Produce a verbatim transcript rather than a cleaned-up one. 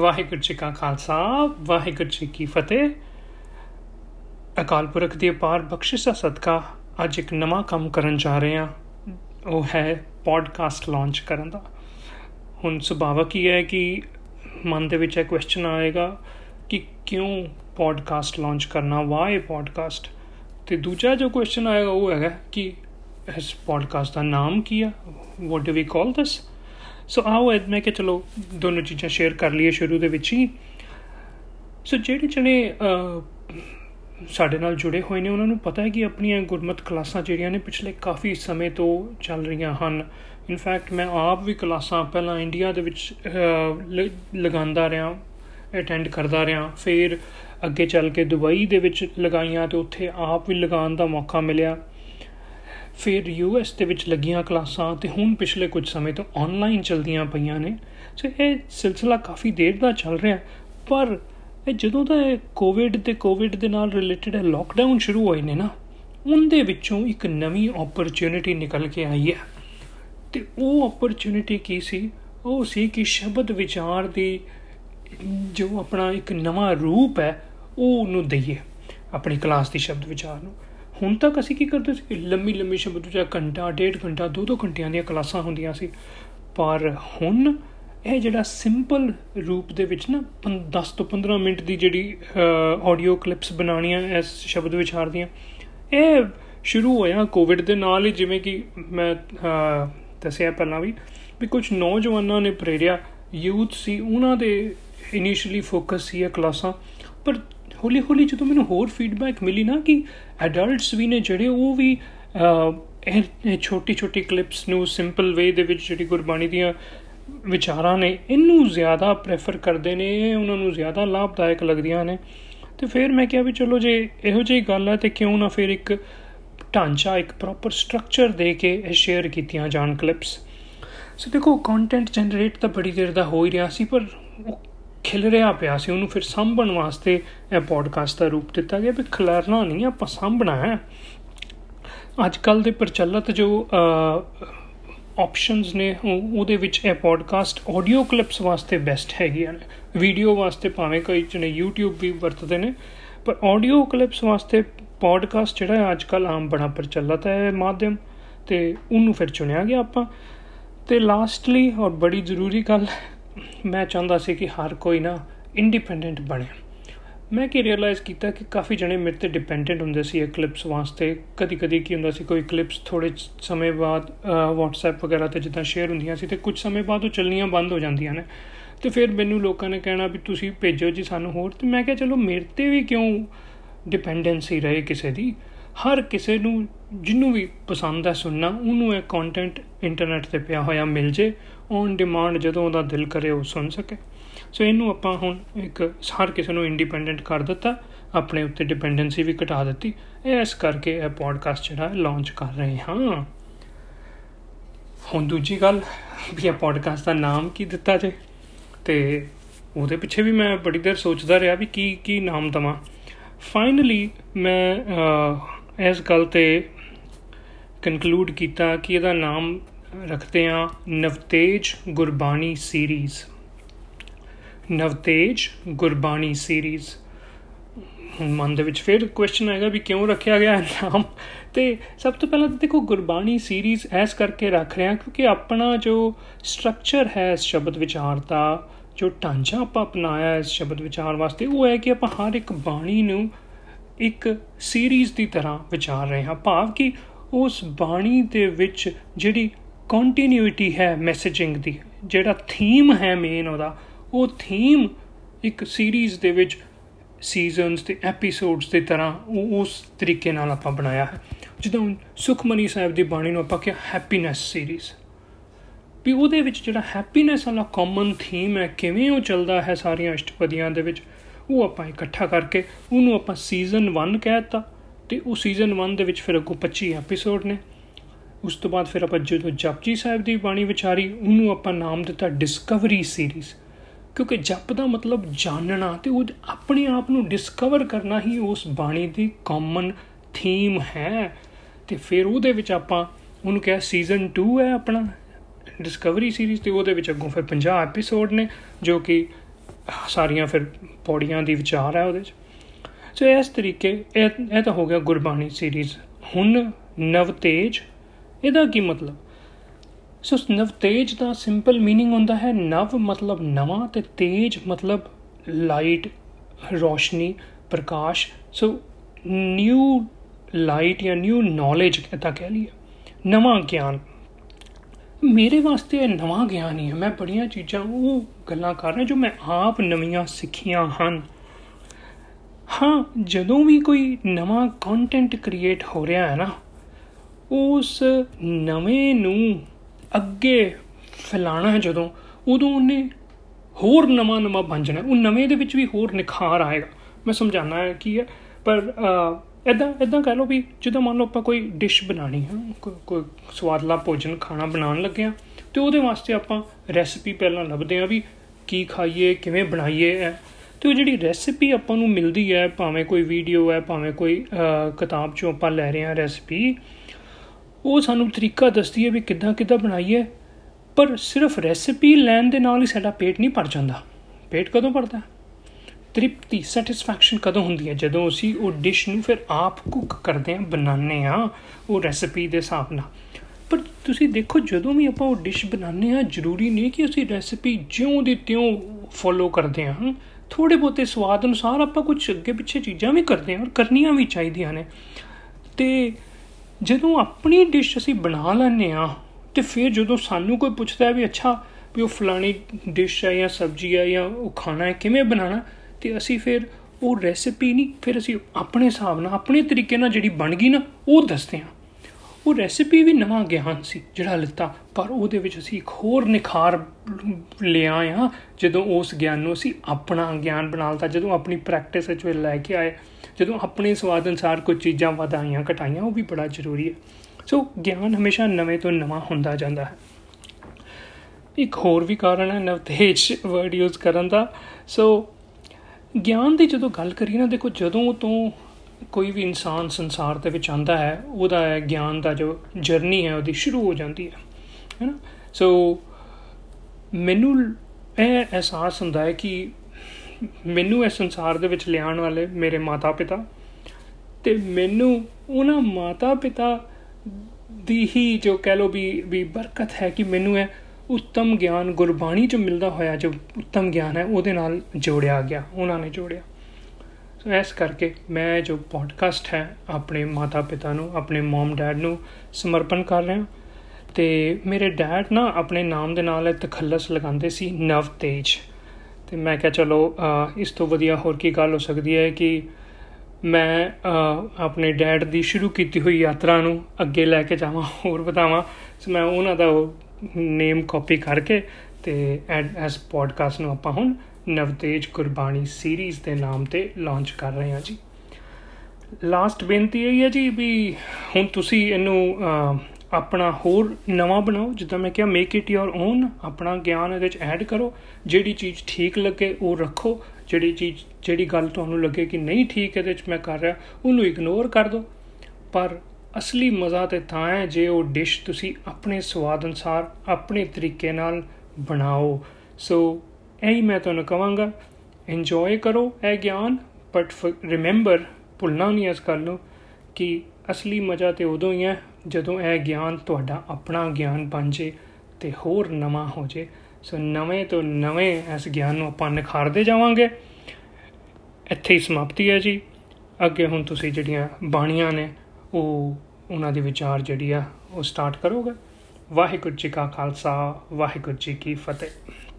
ਵਾਹਿਗੁਰੂ ਜੀ ਕਾ ਖਾਲਸਾ, ਵਾਹਿਗੁਰੂ ਜੀ ਕੀ ਫਤਿਹ। ਅਕਾਲ ਪੁਰਖ ਦੀ ਅਪਾਰ ਬਖਸ਼ਿਸ਼ ਦਾ ਸਦਕਾ ਅੱਜ ਇੱਕ ਨਵਾਂ ਕੰਮ ਕਰਨ ਜਾ ਰਹੇ ਹਾਂ, ਉਹ ਹੈ ਪੋਡਕਾਸਟ ਲਾਂਚ ਕਰਨ ਦਾ। ਹੁਣ ਸੁਭਾਵਕ ਹੀ ਹੈ ਕਿ ਮਨ ਦੇ ਵਿੱਚ ਇਹ ਕੁਐਸਚਨ ਆਏਗਾ ਕਿ ਕਿਉਂ ਪੋਡਕਾਸਟ ਲਾਂਚ ਕਰਨਾ, ਵਾਏ ਪੋਡਕਾਸਟ। ਅਤੇ ਦੂਜਾ ਜੋ ਕੁਐਸਚਨ ਆਏਗਾ ਉਹ ਹੈਗਾ ਕਿ ਇਸ ਪੋਡਕਾਸਟ ਦਾ ਨਾਮ ਕੀ ਆ, ਵਾਟ ਡੂ ਵੀ ਕਾਲ ਦਿਸ। ਸੋ ਆਓ ਮੈਂ ਕਿਹਾ ਚਲੋ ਦੋਨੋਂ ਚੀਜ਼ਾਂ ਸ਼ੇਅਰ ਕਰ ਲਈਏ ਸ਼ੁਰੂ ਦੇ ਵਿੱਚ ਹੀ। ਸੋ ਜਿਹੜੇ ਜਿਹੜੇ ਸਾਡੇ ਨਾਲ ਜੁੜੇ ਹੋਏ ਨੇ ਉਹਨਾਂ ਨੂੰ ਪਤਾ ਹੈ ਕਿ ਆਪਣੀਆਂ ਗੁਰਮਤ ਕਲਾਸਾਂ ਜਿਹੜੀਆਂ ਨੇ ਪਿਛਲੇ ਕਾਫੀ ਸਮੇਂ ਤੋਂ ਚੱਲ ਰਹੀਆਂ ਹਨ। ਇਨਫੈਕਟ ਮੈਂ ਆਪ ਵੀ ਕਲਾਸਾਂ ਪਹਿਲਾਂ ਇੰਡੀਆ ਦੇ ਵਿੱਚ ਲਗਾਉਂਦਾ ਰਿਹਾ, ਅਟੈਂਡ ਕਰਦਾ ਰਿਹਾ, ਫਿਰ ਅੱਗੇ ਚੱਲ ਕੇ ਦੁਬਈ ਦੇ ਵਿੱਚ ਲਗਾਈਆਂ ਅਤੇ ਉੱਥੇ ਆਪ ਵੀ ਲਗਾਉਣ ਦਾ ਮੌਕਾ ਮਿਲਿਆ, ਫਿਰ ਯੂ ਐਸ ਦੇ ਵਿੱਚ ਲੱਗੀਆਂ ਕਲਾਸਾਂ, ਅਤੇ ਹੁਣ ਪਿਛਲੇ ਕੁਝ ਸਮੇਂ ਤੋਂ ਔਨਲਾਈਨ ਚੱਲਦੀਆਂ ਪਈਆਂ ਨੇ। ਸੋ ਇਹ ਸਿਲਸਿਲਾ ਕਾਫੀ ਦੇਰ ਦਾ ਚੱਲ ਰਿਹਾ, ਪਰ ਇਹ ਜਦੋਂ ਦਾ ਇਹ ਕੋਵਿਡ ਅਤੇ ਕੋਵਿਡ ਦੇ ਨਾਲ ਰਿਲੇਟਡ ਲੋਕਡਾਊਨ ਸ਼ੁਰੂ ਹੋਏ ਨੇ ਨਾ, ਉਹਦੇ ਵਿੱਚੋਂ ਇੱਕ ਨਵੀਂ ਓਪਰਚੁਨਿਟੀ ਨਿਕਲ ਕੇ ਆਈ ਹੈ। ਅਤੇ ਉਹ ਓਪਰਚੁਨਿਟੀ ਕੀ ਸੀ? ਉਹ ਸੀ ਕਿ ਸ਼ਬਦ ਵਿਚਾਰ ਦੀ ਜੋ ਆਪਣਾ ਇੱਕ ਨਵਾਂ ਰੂਪ ਹੈ ਉਹਨੂੰ ਦਈਏ ਆਪਣੀ ਕਲਾਸ ਦੀ ਸ਼ਬਦ ਵਿਚਾਰ ਨੂੰ। ਹੁਣ ਤੱਕ ਅਸੀਂ ਕੀ ਕਰਦੇ ਸੀ, ਲੰਮੀ ਲੰਮੀ ਸ਼ਬਦ ਵਿਚਾਰ, ਘੰਟਾ ਡੇਢ ਘੰਟਾ ਦੋ ਦੋ ਘੰਟਿਆਂ ਦੀਆਂ ਕਲਾਸਾਂ ਹੁੰਦੀਆਂ ਸੀ। ਪਰ ਹੁਣ ਇਹ ਜਿਹੜਾ ਸਿੰਪਲ ਰੂਪ ਦੇ ਵਿੱਚ ਨਾ ਦਸ ਤੋਂ ਪੰਦਰਾਂ ਮਿੰਟ ਦੀ ਜਿਹੜੀ ਆਡੀਓ ਕਲਿੱਪਸ ਬਣਾਉਣੀਆਂ ਇਸ ਸ਼ਬਦ ਵਿਚਾਰ ਦੀਆਂ, ਇਹ ਸ਼ੁਰੂ ਹੋਇਆ ਕੋਵਿਡ ਦੇ ਨਾਲ ਹੀ। ਜਿਵੇਂ ਕਿ ਮੈਂ ਦੱਸਿਆ ਪਹਿਲਾਂ ਵੀ ਵੀ ਕੁਝ ਨੌਜਵਾਨਾਂ ਨੇ ਪ੍ਰੇਰਿਆ, ਯੂਥ ਸੀ, ਉਹਨਾਂ ਦੇ ਇਨੀਸ਼ੀਅਲੀ ਫੋਕਸ ਸੀ ਇਹ ਕਲਾਸਾਂ। ਪਰ ਹੌਲੀ ਹੌਲੀ ਜਦੋਂ ਮੈਨੂੰ ਹੋਰ ਫੀਡਬੈਕ ਮਿਲੀ ਨਾ ਕਿ ਐਡਲਟਸ ਵੀ ਨੇ ਜਿਹੜੇ ਉਹ ਵੀ ਇਹ ਛੋਟੀ ਛੋਟੀ ਕਲਿੱਪਸ ਨੂੰ ਸਿੰਪਲ ਵੇ ਦੇ ਵਿੱਚ ਜਿਹੜੀ ਗੁਰਬਾਣੀ ਦੀਆਂ ਵਿਚਾਰਾਂ ਨੇ ਇਹਨੂੰ ਜ਼ਿਆਦਾ ਪ੍ਰੈਫਰ ਕਰਦੇ ਨੇ, ਉਹਨਾਂ ਨੂੰ ਜ਼ਿਆਦਾ ਲਾਭਦਾਇਕ ਲੱਗਦੀਆਂ ਨੇ। ਅਤੇ ਫਿਰ ਮੈਂ ਕਿਹਾ ਵੀ ਚਲੋ ਜੇ ਇਹੋ ਜਿਹੀ ਗੱਲ ਹੈ ਤਾਂ ਕਿਉਂ ਨਾ ਫਿਰ ਇੱਕ ਢਾਂਚਾ, ਇੱਕ ਪ੍ਰੋਪਰ ਸਟਰਕਚਰ ਦੇ ਕੇ ਇਹ ਸ਼ੇਅਰ ਕੀਤੀਆਂ ਜਾਣ ਕਲਿੱਪਸ। ਸੋ ਦੇਖੋ, ਕੰਟੈਂਟ ਜਨਰੇਟ ਤਾਂ ਬੜੀ ਦੇਰ ਦਾ ਹੋ ਹੀ ਰਿਹਾ ਸੀ, ਪਰ ਉਹ ਖਿਲ ਰਿਹਾ ਪਿਆ ਸੀ। ਉਹਨੂੰ ਫਿਰ ਸਾਂਭਣ ਵਾਸਤੇ ਇਹ ਪੋਡਕਾਸਟ ਦਾ ਰੂਪ ਦਿੱਤਾ ਗਿਆ ਵੀ ਖਿਲਾਰਨਾ ਨਹੀਂ, ਆਪਾਂ ਸਾਂਭਣਾ ਹੈ। ਅੱਜ ਕੱਲ੍ਹ ਦੇ ਪ੍ਰਚਲਿਤ ਜੋ ਆਪਸ਼ਨਸ ਨੇ ਉਹਦੇ ਵਿੱਚ ਇਹ ਪੋਡਕਾਸਟ ਆਡੀਓ ਕਲਿੱਪਸ ਵਾਸਤੇ ਬੈਸਟ ਹੈਗੀਆਂ ਨੇ। ਵੀਡੀਓ ਵਾਸਤੇ ਭਾਵੇਂ ਕਈ ਜਣੇ ਯੂਟਿਊਬ ਵੀ ਵਰਤਦੇ ਨੇ, ਪਰ ਆਡੀਓ ਕਲਿੱਪਸ ਵਾਸਤੇ ਪੋਡਕਾਸਟ ਜਿਹੜਾ ਅੱਜ ਕੱਲ੍ਹ ਆਮ ਬੜਾ ਪ੍ਰਚਲਿਤ ਹੈ ਮਾਧਿਅਮ, ਅਤੇ ਉਹਨੂੰ ਫਿਰ ਚੁਣਿਆ ਗਿਆ ਆਪਾਂ। ਅਤੇ ਲਾਸਟਲੀ ਔਰ ਬੜੀ ਜ਼ਰੂਰੀ ਗੱਲ, ਮੈਂ ਚਾਹੁੰਦਾ ਸੀ ਕਿ ਹਰ ਕੋਈ ਨਾ ਇੰਡੀਪੈਂਡੈਂਟ ਬਣੇ। ਮੈਂ ਕੀ ਰੀਅਲਾਈਜ਼ ਕੀਤਾ ਕਿ ਕਾਫੀ ਜਣੇ ਮੇਰੇ 'ਤੇ ਡਿਪੈਂਡੈਂਟ ਹੁੰਦੇ ਸੀ ਇਹ ਕਲਿੱਪਸ ਵਾਸਤੇ। ਕਦੀ ਕਦੀ ਕੀ ਹੁੰਦਾ ਸੀ, ਕੋਈ ਕਲਿੱਪਸ ਥੋੜ੍ਹੇ ਸਮੇਂ ਬਾਅਦ ਵਟਸਐਪ ਵਗੈਰਾ 'ਤੇ ਜਿੱਦਾਂ ਸ਼ੇਅਰ ਹੁੰਦੀਆਂ ਸੀ, ਅਤੇ ਕੁਝ ਸਮੇਂ ਬਾਅਦ ਉਹ ਚੱਲਣੀਆਂ ਬੰਦ ਹੋ ਜਾਂਦੀਆਂ ਨੇ। ਅਤੇ ਫਿਰ ਮੈਨੂੰ ਲੋਕਾਂ ਨੇ ਕਹਿਣਾ ਵੀ ਤੁਸੀਂ ਭੇਜੋ ਜੀ ਸਾਨੂੰ ਹੋਰ। ਅਤੇ ਮੈਂ ਕਿਹਾ ਚਲੋ ਮੇਰੇ 'ਤੇ ਵੀ ਕਿਉਂ ਡਿਪੈਂਡੈਂਸੀ ਰਹੇ ਕਿਸੇ ਦੀ, ਹਰ ਕਿਸੇ ਨੂੰ ਜਿਹਨੂੰ ਵੀ ਪਸੰਦ ਹੈ ਸੁਣਨਾ ਉਹਨੂੰ ਇਹ ਕੰਟੈਂਟ ਇੰਟਰਨੈਟ 'ਤੇ ਪਿਆ ਹੋਇਆ ਮਿਲ ਜੇ, ਔਨ ਡਿਮਾਂਡ, ਜਦੋਂ ਉਹਦਾ ਦਿਲ ਕਰੇ ਉਹ ਸੁਣ ਸਕੇ। ਸੋ ਇਹਨੂੰ ਆਪਾਂ ਹੁਣ ਇੱਕ ਹਰ ਕਿਸੇ ਨੂੰ ਇੰਡੀਪੈਂਡੈਂਟ ਕਰ ਦਿੱਤਾ, ਆਪਣੇ ਉੱਤੇ ਡਿਪੈਂਡੈਂਸੀ ਵੀ ਘਟਾ ਦਿੱਤੀ। ਇਸ ਕਰਕੇ ਇਹ ਪੋਡਕਾਸਟ ਜਿਹੜਾ ਲਾਂਚ ਕਰ ਰਹੇ ਹਾਂ। ਹੁਣ ਦੂਜੀ ਗੱਲ ਵੀ ਇਹ ਪੋਡਕਾਸਟ ਦਾ ਨਾਮ ਕੀ ਦਿੱਤਾ ਜੇ, ਅਤੇ ਉਹਦੇ ਪਿੱਛੇ ਵੀ ਮੈਂ ਬੜੀ ਦੇਰ ਸੋਚਦਾ ਰਿਹਾ ਵੀ ਕੀ ਕੀ ਨਾਮ ਦੇਵਾਂ। ਫਾਈਨਲੀ ਮੈਂ ਇਸ ਗੱਲ 'ਤੇ ਕਨਕਲੂਡ ਕੀਤਾ ਕਿ ਇਹਦਾ ਨਾਮ ਰੱਖਦੇ ਹਾਂ ਨਵਤੇਜ ਗੁਰਬਾਣੀ ਸੀਰੀਜ਼। ਨਵਤੇਜ ਗੁਰਬਾਣੀ ਸੀਰੀਜ਼। ਹੁਣ ਮਨ ਦੇ ਵਿੱਚ ਫਿਰ ਕੁਐਸਚਨ ਆਏਗਾ ਵੀ ਕਿਉਂ ਰੱਖਿਆ ਗਿਆ ਨਾਮ? ਅਤੇ ਸਭ ਤੋਂ ਪਹਿਲਾਂ ਤਾਂ ਦੇਖੋ, ਗੁਰਬਾਣੀ ਸੀਰੀਜ਼ ਇਸ ਕਰਕੇ ਰੱਖ ਰਿਹਾ ਕਿਉਂਕਿ ਆਪਣਾ ਜੋ ਸਟਰਕਚਰ ਹੈ ਇਸ ਸ਼ਬਦ ਵਿਚਾਰ ਦਾ, ਜੋ ਢਾਂਚਾ ਆਪਾਂ ਅਪਣਾਇਆ ਇਸ ਸ਼ਬਦ ਵਿਚਾਰ ਵਾਸਤੇ, ਉਹ ਹੈ ਕਿ ਆਪਾਂ ਹਰ ਇੱਕ ਬਾਣੀ ਨੂੰ ਇੱਕ ਸੀਰੀਜ਼ ਦੀ ਤਰ੍ਹਾਂ ਵਿਚਾਰ ਰਹੇ ਹਾਂ। ਭਾਵ ਕਿ ਉਸ ਬਾਣੀ ਦੇ ਵਿੱਚ ਜਿਹੜੀ ਕੰਟੀਨਿਊਟੀ ਹੈ ਮੈਸੇਜਿੰਗ ਦੀ, ਜਿਹੜਾ ਥੀਮ ਹੈ ਮੇਨ ਉਹਦਾ, ਉਹ ਥੀਮ ਇੱਕ ਸੀਰੀਜ਼ ਦੇ ਵਿੱਚ ਸੀਜ਼ਨਸ ਅਤੇ ਐਪੀਸੋਡਸ ਦੀ ਤਰ੍ਹਾਂ ਉਹ ਉਸ ਤਰੀਕੇ ਨਾਲ ਆਪਾਂ ਬਣਾਇਆ ਹੈ। ਜਿੱਦਾਂ ਸੁਖਮਨੀ ਸਾਹਿਬ ਦੀ ਬਾਣੀ ਨੂੰ ਆਪਾਂ ਕਿਹਾ ਹੈਪੀਨੈਸ ਸੀਰੀਜ਼, ਵੀ ਉਹਦੇ ਵਿੱਚ ਜਿਹੜਾ ਹੈਪੀਨੈਸ ਵਾਲਾ ਕਾਮਨ ਥੀਮ ਹੈ, ਕਿਵੇਂ ਉਹ ਚੱਲਦਾ ਹੈ ਸਾਰੀਆਂ ਅਸ਼ਟਪਦੀਆਂ ਦੇ ਵਿੱਚ, ਉਹ ਆਪਾਂ ਇਕੱਠਾ ਕਰਕੇ ਉਹਨੂੰ ਆਪਾਂ ਸੀਜ਼ਨ ਵਨ ਕਹਿ ਦਿੱਤਾ। ਅਤੇ ਉਹ ਸੀਜ਼ਨ ਵਨ ਦੇ ਵਿੱਚ ਫਿਰ ਅੱਗੋਂ ਪੱਚੀ ਐਪੀਸੋਡ ਨੇ। ਉਸ ਤੋਂ ਬਾਅਦ ਫਿਰ ਆਪਾਂ ਜਦੋਂ ਜਪਜੀ ਸਾਹਿਬ ਦੀ ਬਾਣੀ ਵਿਚਾਰੀ, ਉਹਨੂੰ ਆਪਾਂ ਨਾਮ ਦਿੱਤਾ ਡਿਸਕਵਰੀ ਸੀਰੀਜ਼, ਕਿਉਂਕਿ ਜਪ ਦਾ ਮਤਲਬ ਜਾਣਨਾ, ਅਤੇ ਉਹ ਆਪਣੇ ਆਪ ਨੂੰ ਡਿਸਕਵਰ ਕਰਨਾ ਹੀ ਉਸ ਬਾਣੀ ਦੀ ਕਾਮਨ ਥੀਮ ਹੈ। ਅਤੇ ਫਿਰ ਉਹਦੇ ਵਿੱਚ ਆਪਾਂ ਉਹਨੂੰ ਕਿਹਾ ਸੀਜ਼ਨ ਟੂ ਹੈ ਆਪਣਾ ਡਿਸਕਵਰੀ ਸੀਰੀਜ਼, ਅਤੇ ਉਹਦੇ ਵਿੱਚ ਅੱਗੋਂ ਫਿਰ ਪੰਜਾਹ ਐਪੀਸੋਡ ਨੇ ਜੋ ਕਿ ਸਾਰੀਆਂ ਫਿਰ ਪੌੜੀਆਂ ਦੀ ਵਿਚਾਰ ਹੈ ਉਹਦੇ 'ਚ। ਸੋ ਇਸ ਤਰੀਕੇ ਇਹ ਇਹ ਤਾਂ ਹੋ ਗਿਆ ਗੁਰਬਾਣੀ ਸੀਰੀਜ਼। ਹੁਣ ਨਵਤੇਜ, ਇਹਦਾ ਕੀ ਮਤਲਬ? ਸੋ ਨਵਤੇਜ ਦਾ ਸਿੰਪਲ ਮੀਨਿੰਗ ਹੁੰਦਾ ਹੈ ਨਵ ਮਤਲਬ ਨਵਾਂ ਅਤੇ ਤੇਜ ਮਤਲਬ ਲਾਈਟ, ਰੋਸ਼ਨੀ, ਪ੍ਰਕਾਸ਼। ਸੋ ਨਿਊ ਲਾਈਟ ਜਾਂ ਨਿਊ ਨੌਲੇਜ ਇੱਦਾਂ ਕਹਿ ਲਈਏ, ਨਵਾਂ ਗਿਆਨ। ਮੇਰੇ ਵਾਸਤੇ ਇਹ ਨਵਾਂ ਗਿਆਨ ਹੀ ਹੈ। ਮੈਂ ਬੜੀਆਂ ਚੀਜ਼ਾਂ ਉਹ ਗੱਲਾਂ ਕਰ ਰਿਹਾ ਜੋ ਮੈਂ ਆਪ ਨਵੀਆਂ ਸਿੱਖੀਆਂ ਹਨ। ਹਾਂ, ਜਦੋਂ ਵੀ ਕੋਈ ਨਵਾਂ ਕੰਟੈਂਟ ਕ੍ਰੀਏਟ ਹੋ ਰਿਹਾ ਹੈ ਨਾ, ਉਸ ਨਵੇਂ ਨੂੰ ਅੱਗੇ ਫੈਲਾਉਣਾ ਜਦੋਂ, ਉਦੋਂ ਉਹਨੇ ਹੋਰ ਨਵਾਂ ਨਵਾਂ ਬਣ ਜਾਣਾ। ਉਹ ਨਵੇਂ ਦੇ ਵਿੱਚ ਵੀ ਹੋਰ ਨਿਖਾਰ ਆਏਗਾ। ਮੈਂ ਸਮਝਾਉਣਾ ਹੈ ਕੀ ਹੈ, ਪਰ ਇੱਦਾਂ ਇੱਦਾਂ ਕਹਿ ਲਓ ਵੀ ਜਦੋਂ ਮੰਨ ਲਓ ਆਪਾਂ ਕੋਈ ਡਿਸ਼ ਬਣਾਉਣੀ ਹੈ, ਕੋਈ ਕੋਈ ਸਵਾਦਲਾ ਭੋਜਨ ਖਾਣਾ ਬਣਾਉਣ ਲੱਗੇ ਹਾਂ, ਅਤੇ ਉਹਦੇ ਵਾਸਤੇ ਆਪਾਂ ਰੈਸਪੀ ਪਹਿਲਾਂ ਲੱਭਦੇ ਹਾਂ ਵੀ ਕੀ ਖਾਈਏ, ਕਿਵੇਂ ਬਣਾਈਏ ਇਹ। ਅਤੇ ਉਹ ਜਿਹੜੀ ਰੈਸਪੀ ਆਪਾਂ ਨੂੰ ਮਿਲਦੀ ਹੈ, ਭਾਵੇਂ ਕੋਈ ਵੀਡੀਓ ਹੈ, ਭਾਵੇਂ ਕੋਈ ਕਿਤਾਬ 'ਚੋਂ ਆਪਾਂ ਲੈ ਰਹੇ ਹਾਂ ਰੈਸਪੀ, ਉਹ ਸਾਨੂੰ ਤਰੀਕਾ ਦੱਸਦੀ ਹੈ ਵੀ ਕਿੱਦਾਂ ਕਿੱਦਾਂ ਬਣਾਈਏ। ਪਰ ਸਿਰਫ ਰੈਸਪੀ ਲੈਣ ਦੇ ਨਾਲ ਹੀ ਸਾਡਾ ਪੇਟ ਨਹੀਂ ਭਰ ਜਾਂਦਾ। ਪੇਟ ਕਦੋਂ ਭਰਦਾ? ਤ੍ਰਿਪਤੀ, ਸੈਟਿਸਫੈਕਸ਼ਨ ਕਦੋਂ ਹੁੰਦੀ ਹੈ? ਜਦੋਂ ਅਸੀਂ ਉਹ ਡਿਸ਼ ਨੂੰ ਫਿਰ ਆਪ ਕੁੱਕ ਕਰਦੇ ਹਾਂ, ਬਣਾਉਂਦੇ ਹਾਂ ਉਹ ਰੈਸਪੀ ਦੇ ਹਿਸਾਬ ਨਾਲ। ਪਰ ਤੁਸੀਂ ਦੇਖੋ, ਜਦੋਂ ਵੀ ਆਪਾਂ ਉਹ ਡਿਸ਼ ਬਣਾਉਂਦੇ ਹਾਂ, ਜ਼ਰੂਰੀ ਨਹੀਂ ਕਿ ਅਸੀਂ ਰੈਸਪੀ ਜਿਉਂ ਦੀ ਤਿਉਂ ਫੋਲੋ ਕਰਦੇ ਹਾਂ। ਥੋੜ੍ਹੇ ਬਹੁਤੇ ਸਵਾਦ ਅਨੁਸਾਰ ਆਪਾਂ ਕੁਛ ਅੱਗੇ ਪਿੱਛੇ ਚੀਜ਼ਾਂ ਵੀ ਕਰਦੇ ਹਾਂ, ਔਰ ਕਰਨੀਆਂ ਵੀ ਚਾਹੀਦੀਆਂ ਨੇ। ਅਤੇ ਜਦੋਂ ਆਪਣੀ ਡਿਸ਼ ਅਸੀਂ ਬਣਾ ਲੈਂਦੇ ਹਾਂ, ਅਤੇ ਫਿਰ ਜਦੋਂ ਸਾਨੂੰ ਕੋਈ ਪੁੱਛਦਾ ਵੀ ਅੱਛਾ ਵੀ ਉਹ ਫਲਾਣੀ ਡਿਸ਼ ਹੈ ਜਾਂ ਸਬਜ਼ੀ ਹੈ ਜਾਂ ਉਹ ਖਾਣਾ ਹੈ, ਕਿਵੇਂ ਬਣਾਉਣਾ, ਅਤੇ ਅਸੀਂ ਫਿਰ ਉਹ ਰੈਸਪੀ ਨਹੀਂ, ਫਿਰ ਅਸੀਂ ਆਪਣੇ ਹਿਸਾਬ ਨਾਲ, ਆਪਣੇ ਤਰੀਕੇ ਨਾਲ ਜਿਹੜੀ ਬਣ ਗਈ ਨਾ, ਉਹ ਦੱਸਦੇ ਹਾਂ। ਉਹ ਰੈਸਪੀ ਵੀ ਨਵਾਂ ਗਿਆਨ ਸੀ ਜਿਹੜਾ ਲਿੱਤਾ, ਪਰ ਉਹਦੇ ਵਿੱਚ ਅਸੀਂ ਇੱਕ ਹੋਰ ਨਿਖਾਰ ਲਿਆ ਹਾਂ ਜਦੋਂ ਉਸ ਗਿਆਨ ਨੂੰ ਅਸੀਂ ਆਪਣਾ ਗਿਆਨ ਬਣਾ ਲਿੱਤਾ, ਜਦੋਂ ਆਪਣੀ ਪ੍ਰੈਕਟਿਸ ਵਿੱਚ ਲੈ ਕੇ ਆਏ, ਜਦੋਂ ਆਪਣੇ ਸਵਾਦ ਅਨੁਸਾਰ ਕੁਝ ਚੀਜ਼ਾਂ ਵਧਾਈਆਂ ਘਟਾਈਆਂ। ਉਹ ਵੀ ਬੜਾ ਜ਼ਰੂਰੀ ਹੈ। ਸੋ ਗਿਆਨ ਹਮੇਸ਼ਾ ਨਵੇਂ ਤੋਂ ਨਵਾਂ ਹੁੰਦਾ ਜਾਂਦਾ ਹੈ। ਇੱਕ ਹੋਰ ਵੀ ਕਾਰਨ ਹੈ ਨਵਤੇਜ ਵਰਡ ਯੂਜ਼ ਕਰਨ ਦਾ। ਸੋ ਗਿਆਨ ਦੀ ਜਦੋਂ ਗੱਲ ਕਰੀਏ ਨਾ, ਦੇਖੋ ਜਦੋਂ ਤੋਂ ਕੋਈ ਵੀ ਇਨਸਾਨ ਸੰਸਾਰ ਦੇ ਵਿੱਚ ਆਉਂਦਾ ਹੈ, ਉਹਦਾ ਗਿਆਨ ਦਾ ਜੋ ਜਰਨੀ ਹੈ ਉਹਦੀ ਸ਼ੁਰੂ ਹੋ ਜਾਂਦੀ ਹੈ, ਹੈ ਨਾ। ਸੋ ਮੈਨੂੰ ਇਹ ਅਹਿਸਾਸ ਹੁੰਦਾ ਹੈ ਕਿ ਮੈਨੂੰ ਇਸ ਸੰਸਾਰ ਦੇ ਵਿੱਚ ਲਿਆਉਣ ਵਾਲੇ ਮੇਰੇ ਮਾਤਾ ਪਿਤਾ, ਅਤੇ ਮੈਨੂੰ ਉਹਨਾਂ ਮਾਤਾ ਪਿਤਾ ਦੀ ਹੀ ਜੋ ਕਹਿ ਲਓ ਵੀ ਵੀ ਬਰਕਤ ਹੈ ਕਿ ਮੈਨੂੰ ਇਹ ਉੱਤਮ ਗਿਆਨ ਗੁਰਬਾਣੀ 'ਚ ਮਿਲਦਾ ਹੋਇਆ ਜੋ ਉੱਤਮ ਗਿਆਨ ਹੈ ਉਹਦੇ ਨਾਲ ਜੋੜਿਆ ਗਿਆ, ਉਹਨਾਂ ਨੇ ਜੋੜਿਆ। ਸੋ ਇਸ ਕਰਕੇ ਮੈਂ ਜੋ ਪੋਡਕਾਸਟ ਹੈ ਆਪਣੇ ਮਾਤਾ ਪਿਤਾ ਨੂੰ, ਆਪਣੇ ਮੋਮ ਡੈਡ ਨੂੰ ਸਮਰਪਣ ਕਰ ਰਿਹਾ। ਅਤੇ ਮੇਰੇ ਡੈਡ ਨਾ ਆਪਣੇ ਨਾਮ ਦੇ ਨਾਲ ਤਖੱਲਸ ਲਗਾਉਂਦੇ ਸੀ ਨਵਤੇਜ, ਅਤੇ ਮੈਂ ਕਿਹਾ ਚਲੋ ਇਸ ਤੋਂ ਵਧੀਆ ਹੋਰ ਕੀ ਗੱਲ ਹੋ ਸਕਦੀ ਹੈ ਕਿ ਮੈਂ ਆਪਣੇ ਡੈਡ ਦੀ ਸ਼ੁਰੂ ਕੀਤੀ ਹੋਈ ਯਾਤਰਾ ਨੂੰ ਅੱਗੇ ਲੈ ਕੇ ਜਾਵਾਂ, ਹੋਰ ਵਧਾਵਾਂ। ਸੋ ਮੈਂ ਉਹਨਾਂ ਦਾ ਉਹ ਨੇਮ ਕਾਪੀ ਕਰਕੇ ਅਤੇ ਇਸ ਪੋਡਕਾਸਟ ਨੂੰ ਆਪਾਂ ਹੁਣ ਨਵਤੇਜ ਗੁਰਬਾਣੀ ਸੀਰੀਜ਼ ਦੇ ਨਾਮ 'ਤੇ ਲਾਂਚ ਕਰ ਰਹੇ ਹਾਂ ਜੀ। ਲਾਸਟ ਬੇਨਤੀ ਇਹ ਹੈ ਜੀ ਵੀ ਹੁਣ ਤੁਸੀਂ ਇਹਨੂੰ ਆਪਣਾ ਹੋਰ ਨਵਾਂ ਬਣਾਓ। ਜਿੱਦਾਂ ਮੈਂ ਕਿਹਾ, ਮੇਕ ਇਟ ਯੋਰ ਓਨ, ਆਪਣਾ ਗਿਆਨ ਇਹਦੇ 'ਚ ਐਡ ਕਰੋ। ਜਿਹੜੀ ਚੀਜ਼ ਠੀਕ ਲੱਗੇ ਉਹ ਰੱਖੋ, ਜਿਹੜੀ ਚੀਜ਼ ਜਿਹੜੀ ਗੱਲ ਤੁਹਾਨੂੰ ਲੱਗੇ ਕਿ ਨਹੀਂ ਠੀਕ ਇਹਦੇ 'ਚ ਮੈਂ ਕਰ ਰਿਹਾ, ਉਹਨੂੰ ਇਗਨੋਰ ਕਰ ਦਿਉ। ਪਰ ਅਸਲੀ ਮਜ਼ਾ ਤਾਂ ਤਾਂ ਹੈ ਜੇ ਉਹ ਡਿਸ਼ ਤੁਸੀਂ ਆਪਣੇ ਸਵਾਦ ਅਨੁਸਾਰ, ਆਪਣੇ ਤਰੀਕੇ ਨਾਲ ਬਣਾਓ। ਸੋ ਇਹੀ ਮੈਂ ਤੁਹਾਨੂੰ ਕਹਾਂਗਾ, ਇੰਜੋਏ ਕਰੋ ਇਹ ਗਿਆਨ, ਬਟ ਰਿਮੈਂਬਰ, ਭੁੱਲਣਾ ਨਹੀਂ ਇਸ ਗੱਲ ਨੂੰ ਕਿ ਅਸਲੀ ਮਜ਼ਾ ਤਾਂ ਉਦੋਂ ਹੀ ਹੈ ਜਦੋਂ ਇਹ ਗਿਆਨ ਤੁਹਾਡਾ ਆਪਣਾ ਗਿਆਨ ਬਣ ਜੇ ਅਤੇ ਹੋਰ ਨਵਾਂ ਹੋ ਜੇ। ਸੋ ਨਵੇਂ ਤੋਂ ਨਵੇਂ ਇਸ ਗਿਆਨ ਨੂੰ ਆਪਾਂ ਨਿਖਾਰਦੇ ਜਾਵਾਂਗੇ। ਇੱਥੇ ਹੀ ਸਮਾਪਤੀ ਹੈ ਜੀ। ਅੱਗੇ ਹੁਣ ਤੁਸੀਂ ਜਿਹੜੀਆਂ ਬਾਣੀਆਂ ਨੇ ਉਹ ਉਹਨਾਂ ਦੇ ਵਿਚਾਰ ਜਿਹੜੀ ਆ ਉਹ ਸਟਾਰਟ ਕਰੋਗੇ। ਵਾਹਿਗੁਰੂ ਜੀ ਕਾ ਖਾਲਸਾ, ਵਾਹਿਗੁਰੂ ਜੀ ਕੀ ਫਤਿਹ।